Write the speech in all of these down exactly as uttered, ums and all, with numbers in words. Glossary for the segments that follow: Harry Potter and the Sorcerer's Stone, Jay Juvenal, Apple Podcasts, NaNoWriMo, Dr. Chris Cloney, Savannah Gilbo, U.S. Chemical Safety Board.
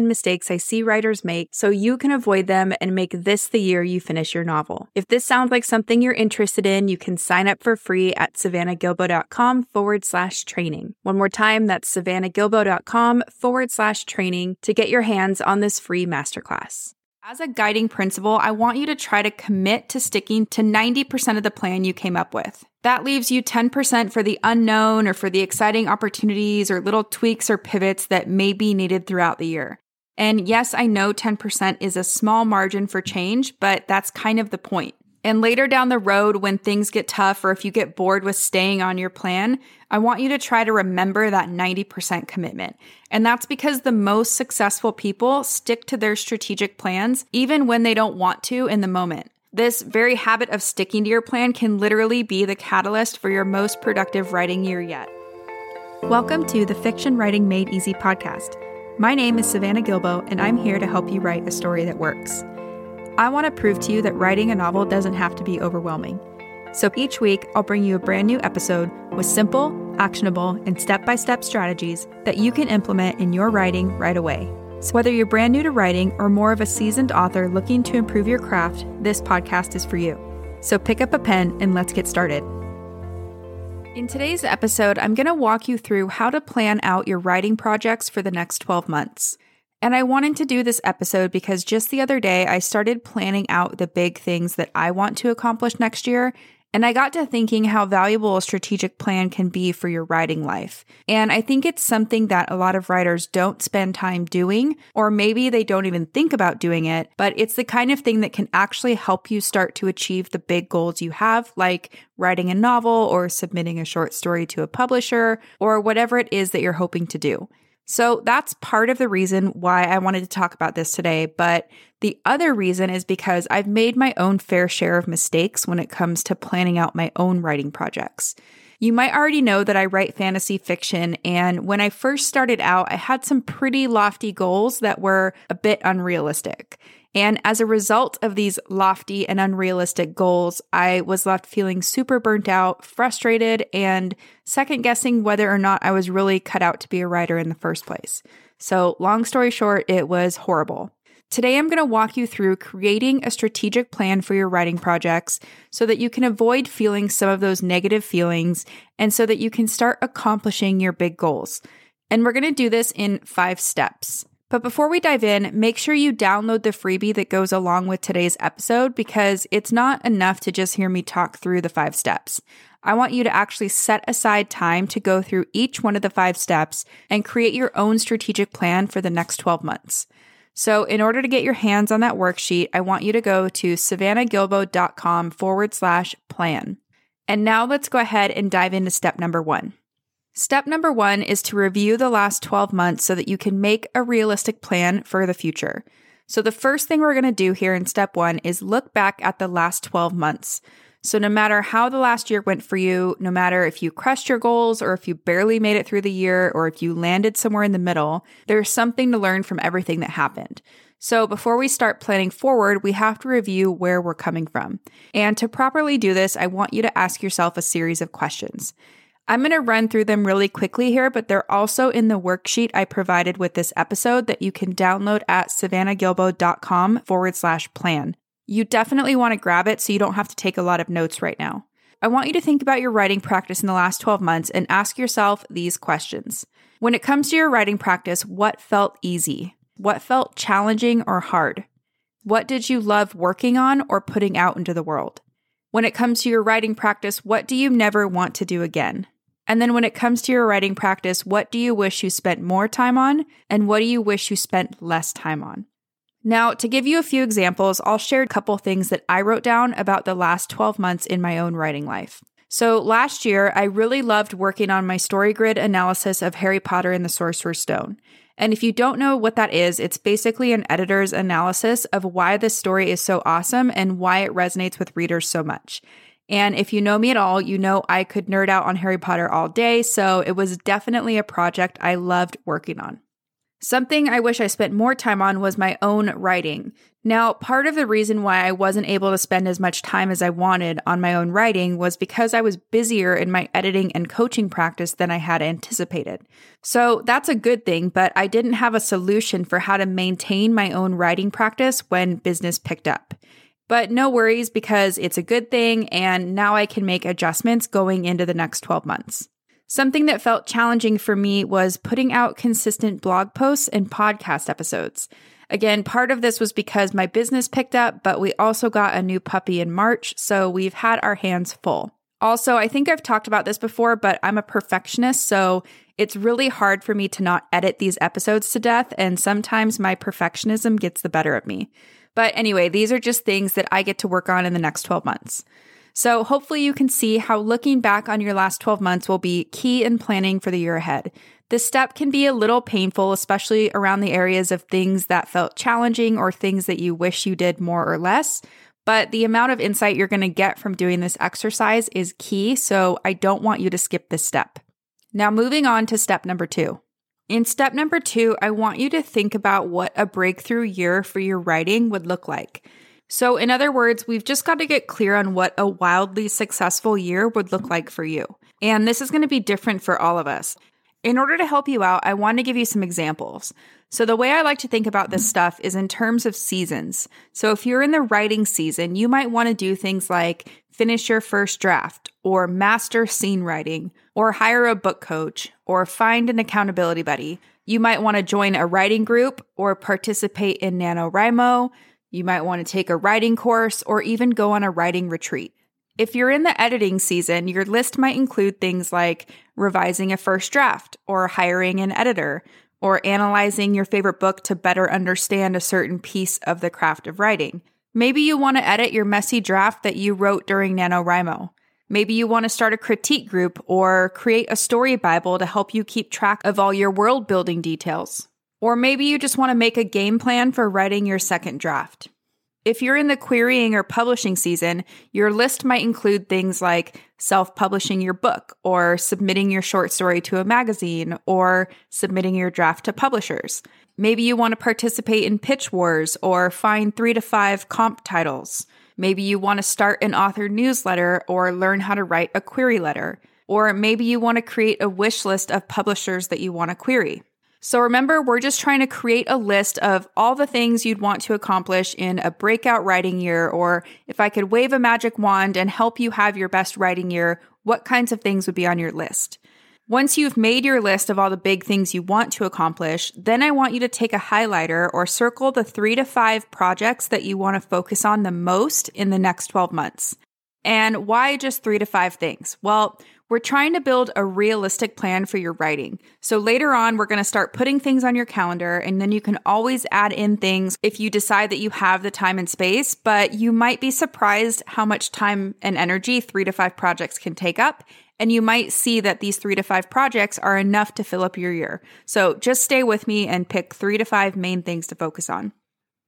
mistakes I see writers make so you can avoid them and make this the year you finish your novel. If this sounds like something you're interested in, you can sign up for free at savannahgilbo.com forward slash training. One more time, that's savannahgilbo.com forward slash training to get your hands on this free masterclass. As a guiding principle, I want you to try to commit to sticking to ninety percent of the plan you came up with. That leaves you ten percent for the unknown or for the exciting opportunities or little tweaks or pivots that may be needed throughout the year. And yes, I know ten percent is a small margin for change, but that's kind of the point. And later down the road, when things get tough or if you get bored with staying on your plan, I want you to try to remember that ninety percent commitment. And that's because the most successful people stick to their strategic plans even when they don't want to in the moment. This very habit of sticking to your plan can literally be the catalyst for your most productive writing year yet. Welcome to the Fiction Writing Made Easy podcast. My name is Savannah Gilbo, and I'm here to help you write a story that works. I want to prove to you that writing a novel doesn't have to be overwhelming. So each week, I'll bring you a brand new episode with simple, actionable, and step-by-step strategies that you can implement in your writing right away. So whether you're brand new to writing or more of a seasoned author looking to improve your craft, this podcast is for you. So pick up a pen and let's get started. In today's episode, I'm going to walk you through how to plan out your writing projects for the next twelve months. And I wanted to do this episode because just the other day, I started planning out the big things that I want to accomplish next year, and I got to thinking how valuable a strategic plan can be for your writing life. And I think it's something that a lot of writers don't spend time doing, or maybe they don't even think about doing it, but it's the kind of thing that can actually help you start to achieve the big goals you have, like writing a novel or submitting a short story to a publisher or whatever it is that you're hoping to do. So that's part of the reason why I wanted to talk about this today, but the other reason is because I've made my own fair share of mistakes when it comes to planning out my own writing projects. You might already know that I write fantasy fiction, and when I first started out, I had some pretty lofty goals that were a bit unrealistic. And as a result of these lofty and unrealistic goals, I was left feeling super burnt out, frustrated, and second-guessing whether or not I was really cut out to be a writer in the first place. So long story short, it was horrible. Today, I'm going to walk you through creating a strategic plan for your writing projects so that you can avoid feeling some of those negative feelings and so that you can start accomplishing your big goals. And we're going to do this in five steps. But before we dive in, make sure you download the freebie that goes along with today's episode because it's not enough to just hear me talk through the five steps. I want you to actually set aside time to go through each one of the five steps and create your own strategic plan for the next twelve months. So in order to get your hands on that worksheet, I want you to go to savannahgilbo.com forward slash plan. And now let's go ahead and dive into step number one. Step number one is to review the last twelve months so that you can make a realistic plan for the future. So the first thing we're going to do here in step one is look back at the last twelve months. So no matter how the last year went for you, no matter if you crushed your goals or if you barely made it through the year or if you landed somewhere in the middle, there's something to learn from everything that happened. So before we start planning forward, we have to review where we're coming from. And to properly do this, I want you to ask yourself a series of questions. I'm going to run through them really quickly here, but they're also in the worksheet I provided with this episode that you can download at savannahgilbo.com forward slash plan. You definitely want to grab it so you don't have to take a lot of notes right now. I want you to think about your writing practice in the last twelve months and ask yourself these questions. When it comes to your writing practice, what felt easy? What felt challenging or hard? What did you love working on or putting out into the world? When it comes to your writing practice, what do you never want to do again? And then when it comes to your writing practice, what do you wish you spent more time on? And what do you wish you spent less time on? Now, to give you a few examples, I'll share a couple things that I wrote down about the last twelve months in my own writing life. So last year, I really loved working on my story grid analysis of Harry Potter and the Sorcerer's Stone. And if you don't know what that is, it's basically an editor's analysis of why this story is so awesome and why it resonates with readers so much. And if you know me at all, you know I could nerd out on Harry Potter all day, so it was definitely a project I loved working on. Something I wish I spent more time on was my own writing. Now, part of the reason why I wasn't able to spend as much time as I wanted on my own writing was because I was busier in my editing and coaching practice than I had anticipated. So that's a good thing, but I didn't have a solution for how to maintain my own writing practice when business picked up. But no worries, because it's a good thing, and now I can make adjustments going into the next twelve months. Something that felt challenging for me was putting out consistent blog posts and podcast episodes. Again, part of this was because my business picked up, but we also got a new puppy in March, so we've had our hands full. Also, I think I've talked about this before, but I'm a perfectionist, so it's really hard for me to not edit these episodes to death, and sometimes my perfectionism gets the better of me. But anyway, these are just things that I get to work on in the next twelve months. So hopefully you can see how looking back on your last twelve months will be key in planning for the year ahead. This step can be a little painful, especially around the areas of things that felt challenging or things that you wish you did more or less, but the amount of insight you're going to get from doing this exercise is key, so I don't want you to skip this step. Now moving on to step number two. In step number two, I want you to think about what a breakthrough year for your writing would look like. So in other words, we've just got to get clear on what a wildly successful year would look like for you. And this is going to be different for all of us. In order to help you out, I want to give you some examples. So the way I like to think about this stuff is in terms of seasons. So if you're in the writing season, you might want to do things like finish your first draft, or master scene writing, or hire a book coach, or find an accountability buddy. You might want to join a writing group or participate in NaNoWriMo. You might want to take a writing course or even go on a writing retreat. If you're in the editing season, your list might include things like revising a first draft or hiring an editor or analyzing your favorite book to better understand a certain piece of the craft of writing. Maybe you want to edit your messy draft that you wrote during NaNoWriMo. Maybe you want to start a critique group or create a story Bible to help you keep track of all your world-building details. Or maybe you just want to make a game plan for writing your second draft. If you're in the querying or publishing season, your list might include things like self-publishing your book, or submitting your short story to a magazine, or submitting your draft to publishers. Maybe you want to participate in pitch wars or find three to five comp titles. Maybe you want to start an author newsletter or learn how to write a query letter. Or maybe you want to create a wish list of publishers that you want to query. So remember, we're just trying to create a list of all the things you'd want to accomplish in a breakout writing year, or if I could wave a magic wand and help you have your best writing year, what kinds of things would be on your list? Once you've made your list of all the big things you want to accomplish, then I want you to take a highlighter or circle the three to five projects that you want to focus on the most in the next twelve months. And why just three to five things? Well, we're trying to build a realistic plan for your writing. So later on, we're going to start putting things on your calendar, and then you can always add in things if you decide that you have the time and space, but you might be surprised how much time and energy three to five projects can take up, and you might see that these three to five projects are enough to fill up your year. So just stay with me and pick three to five main things to focus on.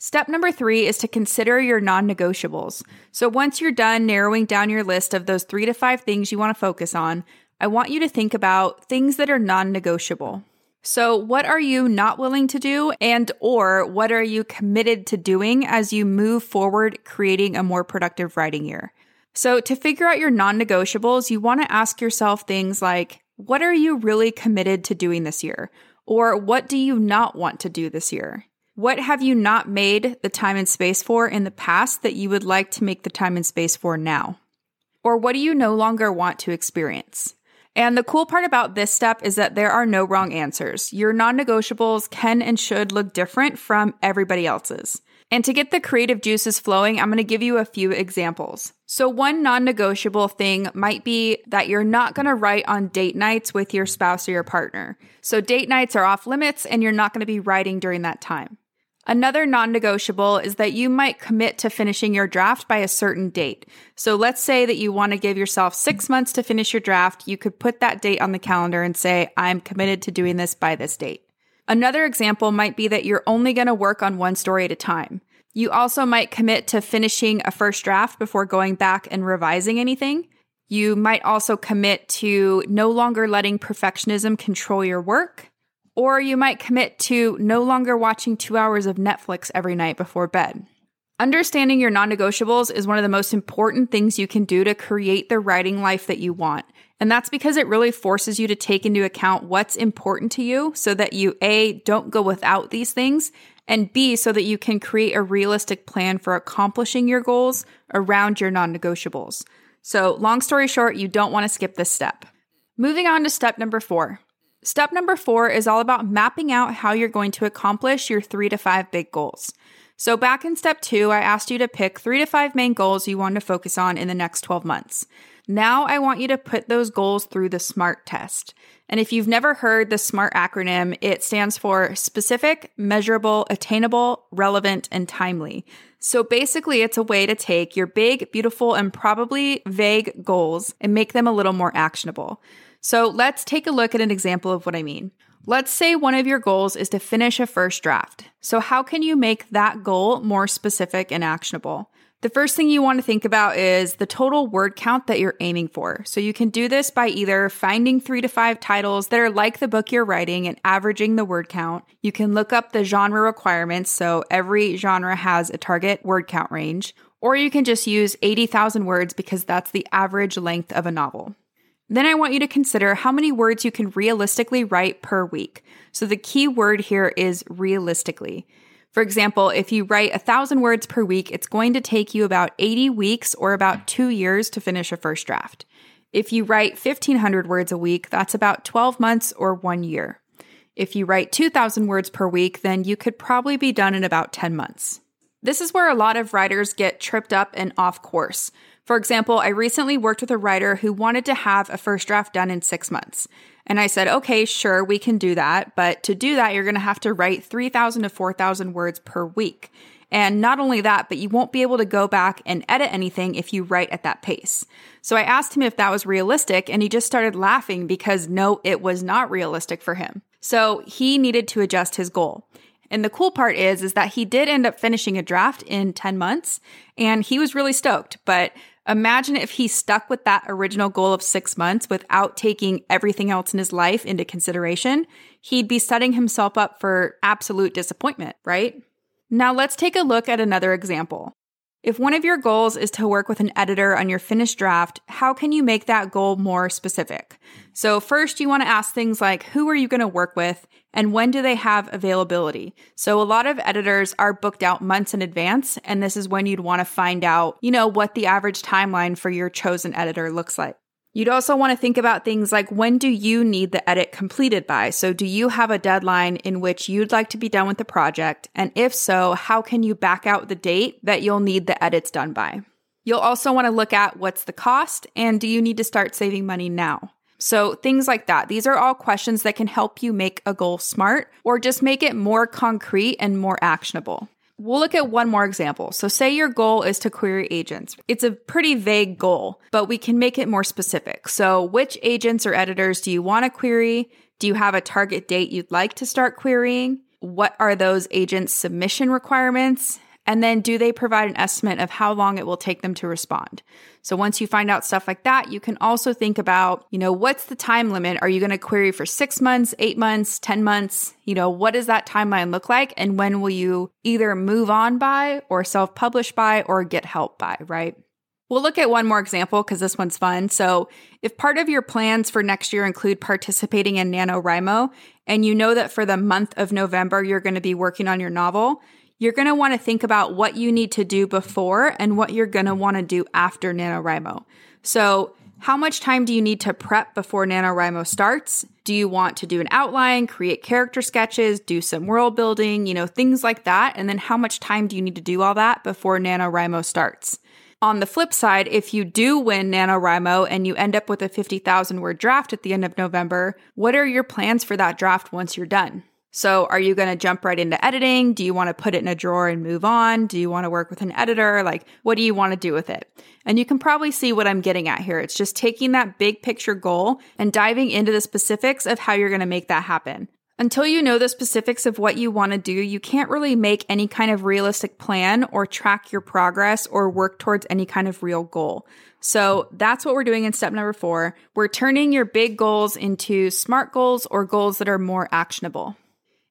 Step number three is to consider your non-negotiables. So once you're done narrowing down your list of those three to five things you want to focus on, I want you to think about things that are non-negotiable. So what are you not willing to do, and or what are you committed to doing as you move forward creating a more productive writing year? So to figure out your non-negotiables, you want to ask yourself things like, what are you really committed to doing this year? Or what do you not want to do this year? What have you not made the time and space for in the past that you would like to make the time and space for now? Or what do you no longer want to experience? And the cool part about this step is that there are no wrong answers. Your non-negotiables can and should look different from everybody else's. And to get the creative juices flowing, I'm going to give you a few examples. So one non-negotiable thing might be that you're not going to write on date nights with your spouse or your partner. So date nights are off limits, and you're not going to be writing during that time. Another non-negotiable is that you might commit to finishing your draft by a certain date. So let's say that you want to give yourself six months to finish your draft. You could put that date on the calendar and say, I'm committed to doing this by this date. Another example might be that you're only going to work on one story at a time. You also might commit to finishing a first draft before going back and revising anything. You might also commit to no longer letting perfectionism control your work, or you might commit to no longer watching two hours of Netflix every night before bed. Understanding your non-negotiables is one of the most important things you can do to create the writing life that you want. And that's because it really forces you to take into account what's important to you so that you A, don't go without these things, and B, so that you can create a realistic plan for accomplishing your goals around your non-negotiables. So long story short, you don't want to skip this step. Moving on to step number four. Step number four is all about mapping out how you're going to accomplish your three to five big goals. So back in step two, I asked you to pick three to five main goals you want to focus on in the next twelve months. Now I want you to put those goals through the SMART test. And if you've never heard the SMART acronym, it stands for specific, measurable, attainable, relevant, and timely. So basically, it's a way to take your big, beautiful, and probably vague goals and make them a little more actionable. So let's take a look at an example of what I mean. Let's say one of your goals is to finish a first draft. So how can you make that goal more specific and actionable? The first thing you want to think about is the total word count that you're aiming for. So you can do this by either finding three to five titles that are like the book you're writing and averaging the word count. You can look up the genre requirements, so every genre has a target word count range. Or you can just use eighty thousand words because that's the average length of a novel. Then I want you to consider how many words you can realistically write per week. So the key word here is realistically. For example, if you write one thousand words per week, it's going to take you about eighty weeks or about two years to finish a first draft. If you write fifteen hundred words a week, that's about twelve months or one year. If you write two thousand words per week, then you could probably be done in about ten months. This is where a lot of writers get tripped up and off course. For example, I recently worked with a writer who wanted to have a first draft done in six months. And I said, okay, sure, we can do that. But to do that, you're going to have to write three thousand to four thousand words per week. And not only that, but you won't be able to go back and edit anything if you write at that pace. So I asked him if that was realistic, and he just started laughing because no, it was not realistic for him. So he needed to adjust his goal. And the cool part is, is that he did end up finishing a draft in ten months, and he was really stoked. But imagine if he stuck with that original goal of six months without taking everything else in his life into consideration. He'd be setting himself up for absolute disappointment, right? Now let's take a look at another example. If one of your goals is to work with an editor on your finished draft, how can you make that goal more specific? So first, you want to ask things like, who are you going to work with and when do they have availability? So a lot of editors are booked out months in advance, and this is when you'd want to find out, you know, what the average timeline for your chosen editor looks like. You'd also want to think about things like, when do you need the edit completed by? So do you have a deadline in which you'd like to be done with the project? And if so, how can you back out the date that you'll need the edits done by? You'll also want to look at what's the cost and do you need to start saving money now? So things like that. These are all questions that can help you make a goal smart or just make it more concrete and more actionable. We'll look at one more example. So say your goal is to query agents. It's a pretty vague goal, but we can make it more specific. So which agents or editors do you want to query? Do you have a target date you'd like to start querying? What are those agents' submission requirements? And then do they provide an estimate of how long it will take them to respond? So once you find out stuff like that, you can also think about, you know, what's the time limit? Are you going to query for six months, eight months, ten months? You know, what does that timeline look like? And when will you either move on by or self-publish by or get help by, right? We'll look at one more example because this one's fun. So if part of your plans for next year include participating in NaNoWriMo, and you know that for the month of November, you're going to be working on your novel, you're going to want to think about what you need to do before and what you're going to want to do after NaNoWriMo. So how much time do you need to prep before NaNoWriMo starts? Do you want to do an outline, create character sketches, do some world building, you know, things like that? And then how much time do you need to do all that before NaNoWriMo starts? On the flip side, if you do win NaNoWriMo and you end up with a fifty thousand word draft at the end of November, what are your plans for that draft once you're done? So are you going to jump right into editing? Do you want to put it in a drawer and move on? Do you want to work with an editor? Like, what do you want to do with it? And you can probably see what I'm getting at here. It's just taking that big picture goal and diving into the specifics of how you're going to make that happen. Until you know the specifics of what you want to do, you can't really make any kind of realistic plan or track your progress or work towards any kind of real goal. So that's what we're doing in step number four. We're turning your big goals into SMART goals or goals that are more actionable.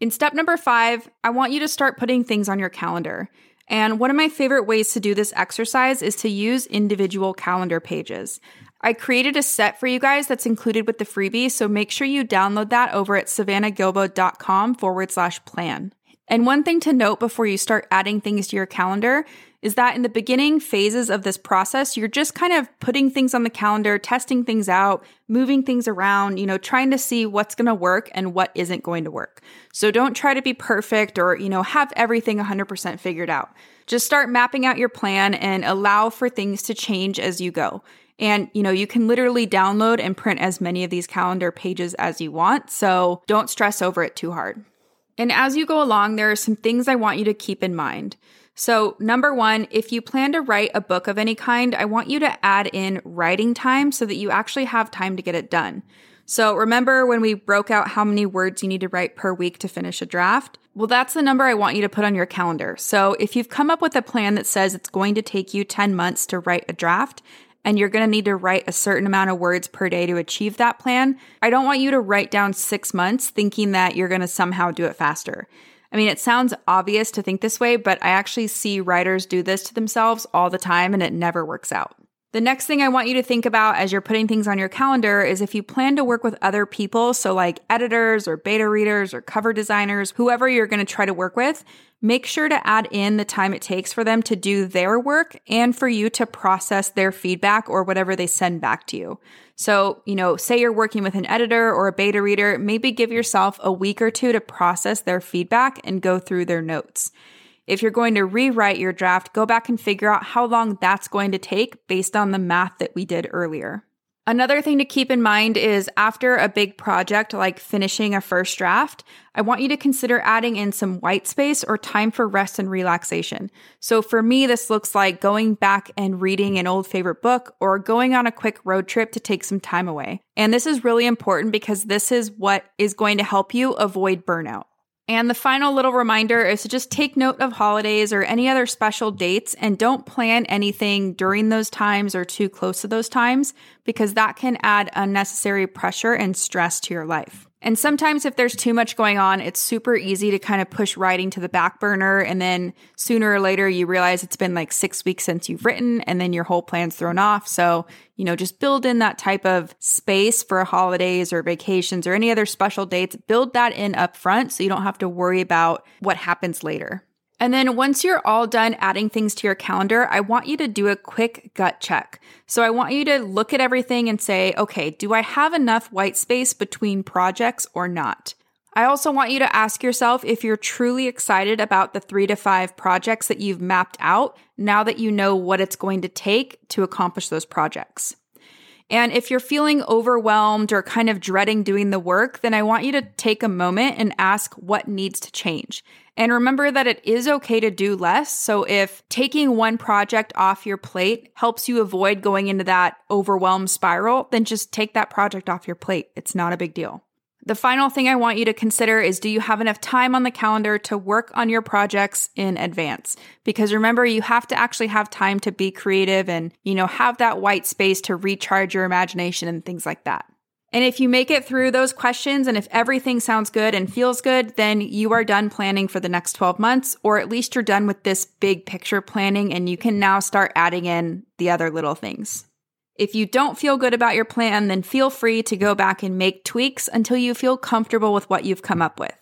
In step number five, I want you to start putting things on your calendar. And one of my favorite ways to do this exercise is to use individual calendar pages. I created a set for you guys that's included with the freebie, so make sure you download that over at savannahgilbo.com forward slash plan. And one thing to note before you start adding things to your calendar is that in the beginning phases of this process, you're just kind of putting things on the calendar, testing things out, moving things around, you know, trying to see what's going to work and what isn't going to work. So don't try to be perfect or, you know, have everything one hundred percent figured out. Just start mapping out your plan and allow for things to change as you go. And, you know, you can literally download and print as many of these calendar pages as you want. So don't stress over it too hard. And as you go along, there are some things I want you to keep in mind. So number one, if you plan to write a book of any kind, I want you to add in writing time so that you actually have time to get it done. So remember when we broke out how many words you need to write per week to finish a draft? Well, that's the number I want you to put on your calendar. So if you've come up with a plan that says it's going to take you ten months to write a draft, and you're going to need to write a certain amount of words per day to achieve that plan, I don't want you to write down six months thinking that you're going to somehow do it faster. I mean, it sounds obvious to think this way, but I actually see writers do this to themselves all the time, and it never works out. The next thing I want you to think about as you're putting things on your calendar is if you plan to work with other people, so like editors or beta readers or cover designers, whoever you're going to try to work with, make sure to add in the time it takes for them to do their work and for you to process their feedback or whatever they send back to you. So, you know, say you're working with an editor or a beta reader, maybe give yourself a week or two to process their feedback and go through their notes. If you're going to rewrite your draft, go back and figure out how long that's going to take based on the math that we did earlier. Another thing to keep in mind is after a big project like finishing a first draft, I want you to consider adding in some white space or time for rest and relaxation. So for me, this looks like going back and reading an old favorite book or going on a quick road trip to take some time away. And this is really important because this is what is going to help you avoid burnout. And the final little reminder is to just take note of holidays or any other special dates and don't plan anything during those times or too close to those times because that can add unnecessary pressure and stress to your life. And sometimes if there's too much going on, it's super easy to kind of push writing to the back burner and then sooner or later you realize it's been like six weeks since you've written and then your whole plan's thrown off. So, you know, just build in that type of space for holidays or vacations or any other special dates. Build that in up front so you don't have to worry about what happens later. And then once you're all done adding things to your calendar, I want you to do a quick gut check. So I want you to look at everything and say, okay, do I have enough white space between projects or not? I also want you to ask yourself if you're truly excited about the three to five projects that you've mapped out now that you know what it's going to take to accomplish those projects. And if you're feeling overwhelmed or kind of dreading doing the work, then I want you to take a moment and ask what needs to change. And remember that it is okay to do less. So if taking one project off your plate helps you avoid going into that overwhelm spiral, then just take that project off your plate. It's not a big deal. The final thing I want you to consider is, do you have enough time on the calendar to work on your projects in advance? Because remember, you have to actually have time to be creative and, you know, have that white space to recharge your imagination and things like that. And if you make it through those questions and if everything sounds good and feels good, then you are done planning for the next twelve months, or at least you're done with this big picture planning and you can now start adding in the other little things. If you don't feel good about your plan, then feel free to go back and make tweaks until you feel comfortable with what you've come up with.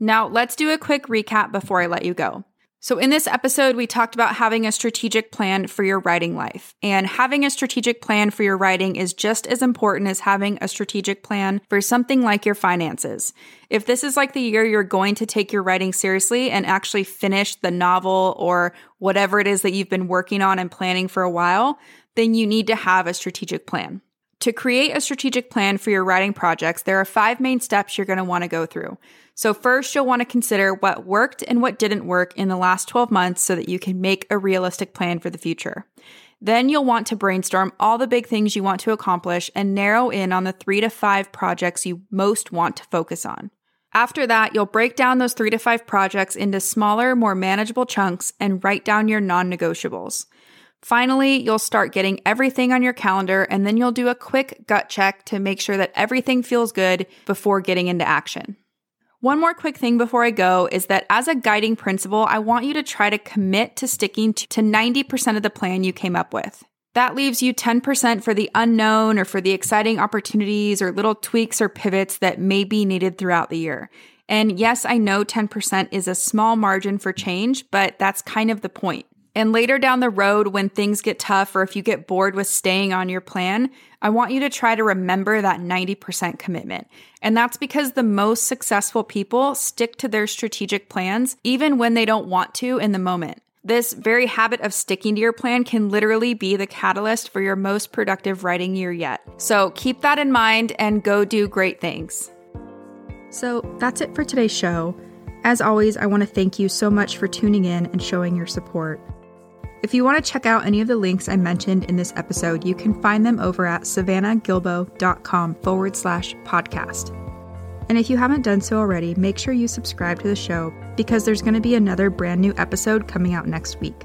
Now, let's do a quick recap before I let you go. So in this episode, we talked about having a strategic plan for your writing life. And having a strategic plan for your writing is just as important as having a strategic plan for something like your finances. If this is like the year you're going to take your writing seriously and actually finish the novel or whatever it is that you've been working on and planning for a while, then you need to have a strategic plan. To create a strategic plan for your writing projects, there are five main steps you're going to want to go through. So first, you'll want to consider what worked and what didn't work in the last twelve months so that you can make a realistic plan for the future. Then you'll want to brainstorm all the big things you want to accomplish and narrow in on the three to five projects you most want to focus on. After that, you'll break down those three to five projects into smaller, more manageable chunks and write down your non-negotiables. Finally, you'll start getting everything on your calendar, and then you'll do a quick gut check to make sure that everything feels good before getting into action. One more quick thing before I go is that as a guiding principle, I want you to try to commit to sticking to ninety percent of the plan you came up with. That leaves you ten percent for the unknown or for the exciting opportunities or little tweaks or pivots that may be needed throughout the year. And yes, I know ten percent is a small margin for change, but that's kind of the point. And later down the road, when things get tough or if you get bored with staying on your plan, I want you to try to remember that ninety percent commitment. And that's because the most successful people stick to their strategic plans even when they don't want to in the moment. This very habit of sticking to your plan can literally be the catalyst for your most productive writing year yet. So keep that in mind and go do great things. So that's it for today's show. As always, I want to thank you so much for tuning in and showing your support. If you want to check out any of the links I mentioned in this episode, you can find them over at savannahgilbo.com forward slash podcast. And if you haven't done so already, make sure you subscribe to the show because there's going to be another brand new episode coming out next week.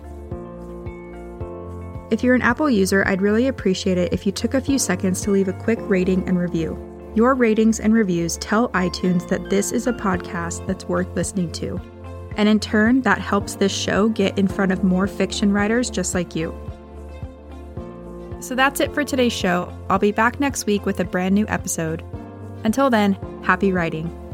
If you're an Apple user, I'd really appreciate it if you took a few seconds to leave a quick rating and review. Your ratings and reviews tell iTunes that this is a podcast that's worth listening to. And in turn, that helps this show get in front of more fiction writers just like you. So that's it for today's show. I'll be back next week with a brand new episode. Until then, happy writing.